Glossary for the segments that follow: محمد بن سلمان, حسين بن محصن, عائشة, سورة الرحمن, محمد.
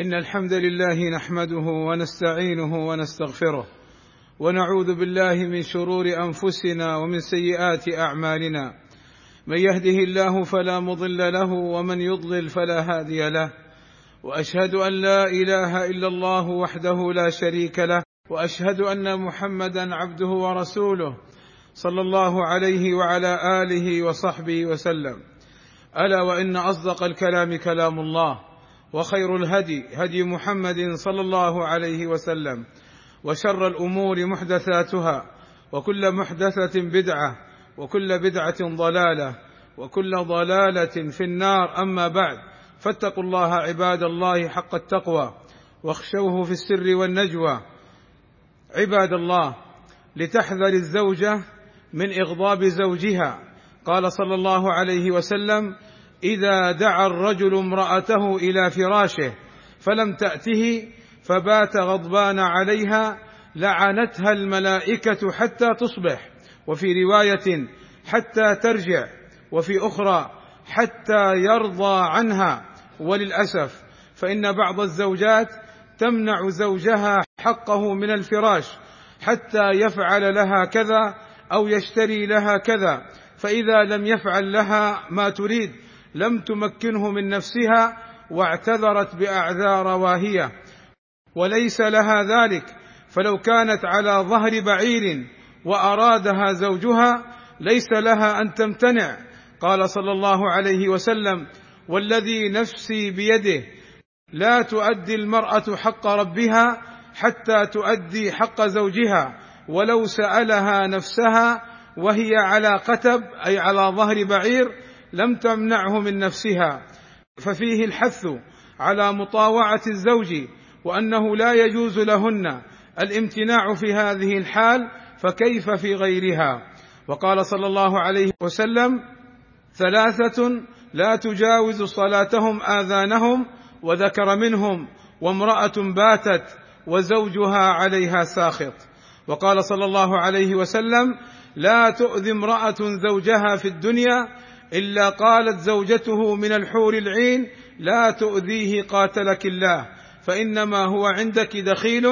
إن الحمد لله نحمده ونستعينه ونستغفره ونعوذ بالله من شرور أنفسنا ومن سيئات أعمالنا، من يهده الله فلا مضل له ومن يضلل فلا هادي له، وأشهد أن لا إله إلا الله وحده لا شريك له، وأشهد أن محمدا عبده ورسوله صلى الله عليه وعلى آله وصحبه وسلم. ألا وإن أصدق الكلام كلام الله، وخير الهدي هدي محمد صلى الله عليه وسلم، وشر الأمور محدثاتها، وكل محدثة بدعة، وكل بدعة ضلالة، وكل ضلالة في النار. أما بعد، فاتقوا الله عباد الله حق التقوى، واخشوه في السر والنجوى عباد الله، لتحذر الزوجة من إغضاب زوجها. قال صلى الله عليه وسلم: إذا دعا الرجل امرأته إلى فراشه فلم تأته فبات غضبان عليها لعنتها الملائكة حتى تصبح، وفي رواية حتى ترجع، وفي أخرى حتى يرضى عنها. وللأسف فإن بعض الزوجات تمنع زوجها حقه من الفراش حتى يفعل لها كذا أو يشتري لها كذا، فإذا لم يفعل لها ما تريد لم تمكنه من نفسها واعتذرت بأعذار واهية وليس لها ذلك. فلو كانت على ظهر بعير وأرادها زوجها ليس لها أن تمتنع. قال صلى الله عليه وسلم: والذي نفسي بيده لا تؤدي المرأة حق ربها حتى تؤدي حق زوجها ولو سألها نفسها وهي على قتب، أي على ظهر بعير، لم تمنعه من نفسها. ففيه الحث على مطاوعة الزوج، وأنه لا يجوز لهن الامتناع في هذه الحال، فكيف في غيرها. وقال صلى الله عليه وسلم: ثلاثة لا تجاوز صلاتهم آذانهم، وذكر منهم: وامرأة باتت وزوجها عليها ساخط. وقال صلى الله عليه وسلم: لا تؤذي امرأة زوجها في الدنيا إلا قالت زوجته من الحور العين: لا تؤذيه قاتلك الله، فإنما هو عندك دخيل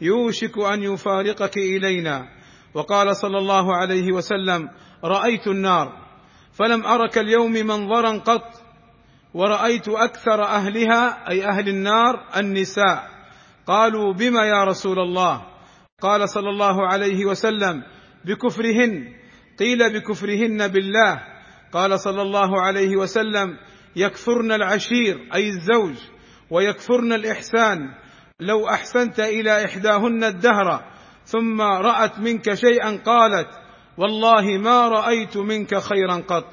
يوشك أن يفارقك إلينا. وقال صلى الله عليه وسلم: رأيت النار فلم أرك اليوم منظرا قط، ورأيت أكثر أهلها، أي أهل النار، النساء. قالوا: بما يا رسول الله؟ قال صلى الله عليه وسلم: بكفرهن. قيل: بكفرهن بالله؟ قال صلى الله عليه وسلم: يكفرن العشير، أي الزوج، ويكفرن الإحسان. لو أحسنت إلى إحداهن الدهر ثم رأت منك شيئا قالت: والله ما رأيت منك خيرا قط.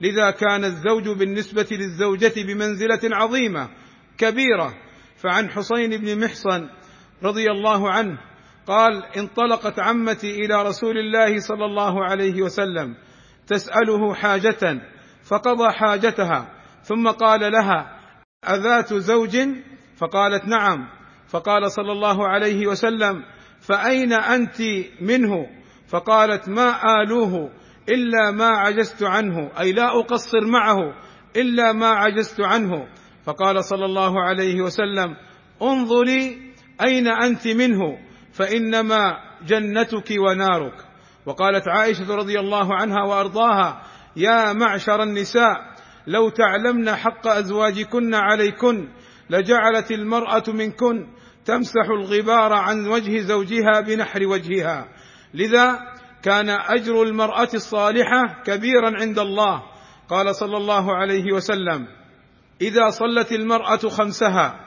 لذا كان الزوج بالنسبة للزوجة بمنزلة عظيمة كبيرة. فعن حسين بن محصن رضي الله عنه قال: انطلقت عمتي إلى رسول الله صلى الله عليه وسلم تسأله حاجة، فقضى حاجتها، ثم قال لها: أذات زوج؟ فقالت: نعم. فقال صلى الله عليه وسلم: فأين أنت منه؟ فقالت: ما آلوه إلا ما عجزت عنه، أي لا أقصر معه إلا ما عجزت عنه. فقال صلى الله عليه وسلم: انظري أين أنت منه، فإنما جنتك ونارك. وقالت عائشة رضي الله عنها وأرضاها: يا معشر النساء، لو تعلمن حق أزواجكن عليكن لجعلت المرأة منكن تمسح الغبار عن وجه زوجها بنحر وجهها. لذا كان أجر المرأة الصالحة كبيرا عند الله. قال صلى الله عليه وسلم: إذا صلت المرأة خمسها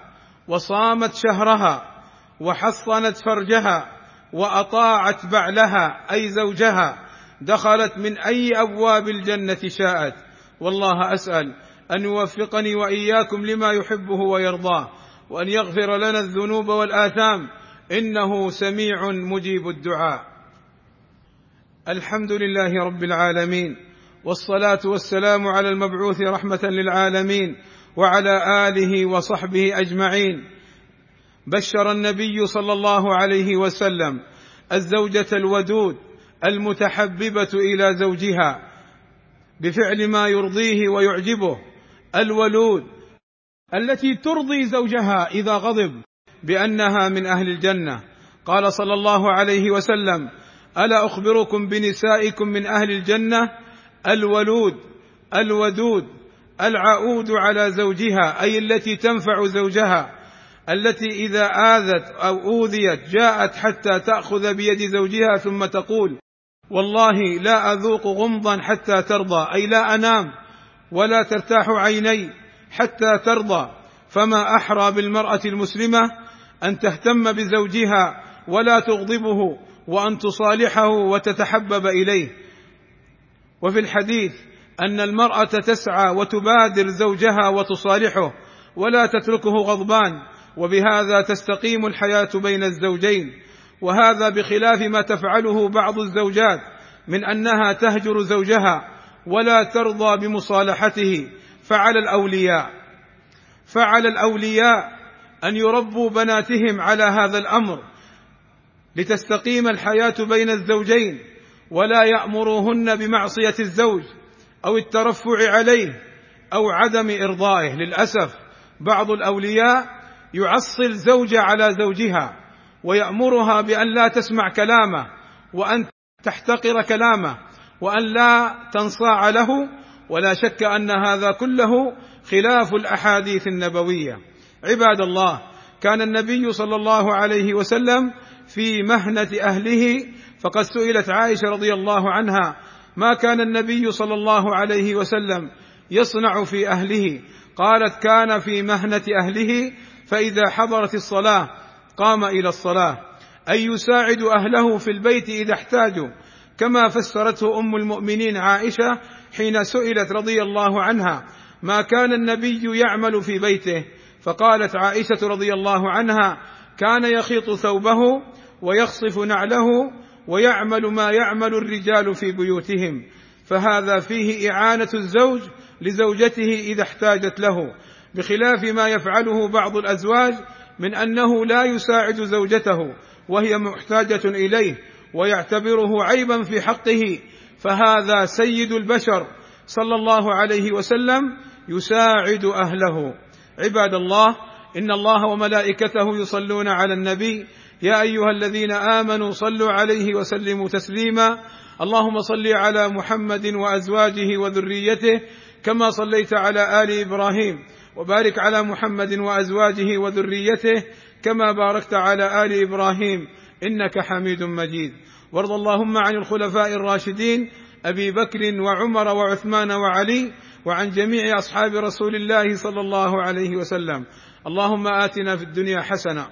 وصامت شهرها وحصنت فرجها وأطاعت بعلها، أي زوجها، دخلت من أي أبواب الجنة شاءت. والله أسأل أن يوفقني وإياكم لما يحبه ويرضاه، وأن يغفر لنا الذنوب والآثام، إنه سميع مجيب الدعاء. الحمد لله رب العالمين، والصلاة والسلام على المبعوث رحمة للعالمين، وعلى آله وصحبه أجمعين. بشر النبي صلى الله عليه وسلم الزوجة الودود المتحببة إلى زوجها بفعل ما يرضيه ويعجبه، الولود، التي ترضي زوجها إذا غضب بأنها من أهل الجنة. قال صلى الله عليه وسلم: ألا أخبركم بنسائكم من أهل الجنة؟ الولود الودود العؤود على زوجها، أي التي تنفع زوجها، التي إذا آذت أو أوذيت جاءت حتى تأخذ بيد زوجها ثم تقول: والله لا أذوق غمضا حتى ترضى، أي لا أنام ولا ترتاح عيني حتى ترضى. فما أحرى بالمرأة المسلمة أن تهتم بزوجها ولا تغضبه، وأن تصالحه وتتحبب إليه. وفي الحديث أن المرأة تسعى وتبادر زوجها وتصالحه ولا تتركه غضبان، وبهذا تستقيم الحياة بين الزوجين. وهذا بخلاف ما تفعله بعض الزوجات من أنها تهجر زوجها ولا ترضى بمصالحته. فعلى الأولياء أن يربوا بناتهم على هذا الأمر لتستقيم الحياة بين الزوجين، ولا يأمروهن بمعصية الزوج أو الترفع عليه أو عدم إرضائه. للأسف بعض الأولياء يعصي الزوجة على زوجها ويأمرها بأن لا تسمع كلامه، وأن تحتقر كلامه، وأن لا تنصاع له. ولا شك أن هذا كله خلاف الأحاديث النبوية. عباد الله، كان النبي صلى الله عليه وسلم في مهنة أهله، فقد سئلت عائشة رضي الله عنها: ما كان النبي صلى الله عليه وسلم يصنع في أهله؟ قالت: كان في مهنة أهله، فإذا حضرت الصلاة قام إلى الصلاة، أي يساعد أهله في البيت إذا احتاجوا، كما فسرته أم المؤمنين عائشة حين سئلت رضي الله عنها: ما كان النبي يعمل في بيته؟ فقالت عائشة رضي الله عنها: كان يخيط ثوبه ويخصف نعله ويعمل ما يعمل الرجال في بيوتهم. فهذا فيه إعانة الزوج لزوجته إذا احتاجت له، بخلاف ما يفعله بعض الأزواج من أنه لا يساعد زوجته وهي محتاجة إليه، ويعتبره عيبا في حقه. فهذا سيد البشر صلى الله عليه وسلم يساعد أهله. عباد الله، إن الله وملائكته يصلون على النبي، يا أيها الذين آمنوا صلوا عليه وسلموا تسليما. اللهم صل على محمد وأزواجه وذريته كما صليت على آل إبراهيم، وبارك على محمد وأزواجه وذريته كما باركت على آل إبراهيم إنك حميد مجيد. وارض اللهم عن الخلفاء الراشدين أبي بكر وعمر وعثمان وعلي، وعن جميع أصحاب رسول الله صلى الله عليه وسلم. اللهم آتنا في الدنيا حسنة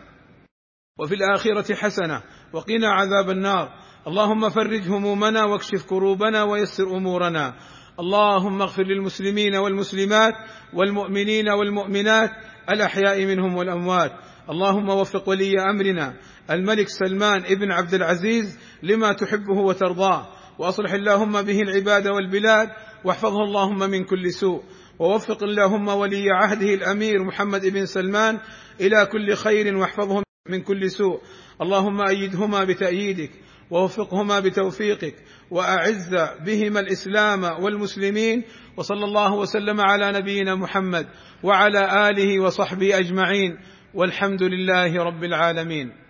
وفي الآخرة حسنة وقنا عذاب النار. اللهم فرج همومنا واكشف كروبنا ويسر أمورنا. اللهم اغفر للمسلمين والمسلمات والمؤمنين والمؤمنات الأحياء منهم والأموات. اللهم وفق ولي أمرنا الملك سلمان بن عبد العزيز لما تحبه وترضاه، وأصلح اللهم به العباد والبلاد، واحفظه اللهم من كل سوء، ووفق اللهم ولي عهده الأمير محمد بن سلمان إلى كل خير، واحفظه من كل سوء. اللهم أيدهما بتأييدك ووفقهما بتوفيقك، وأعز بهما الإسلام والمسلمين. وصلى الله وسلم على نبينا محمد وعلى آله وصحبه أجمعين، والحمد لله رب العالمين.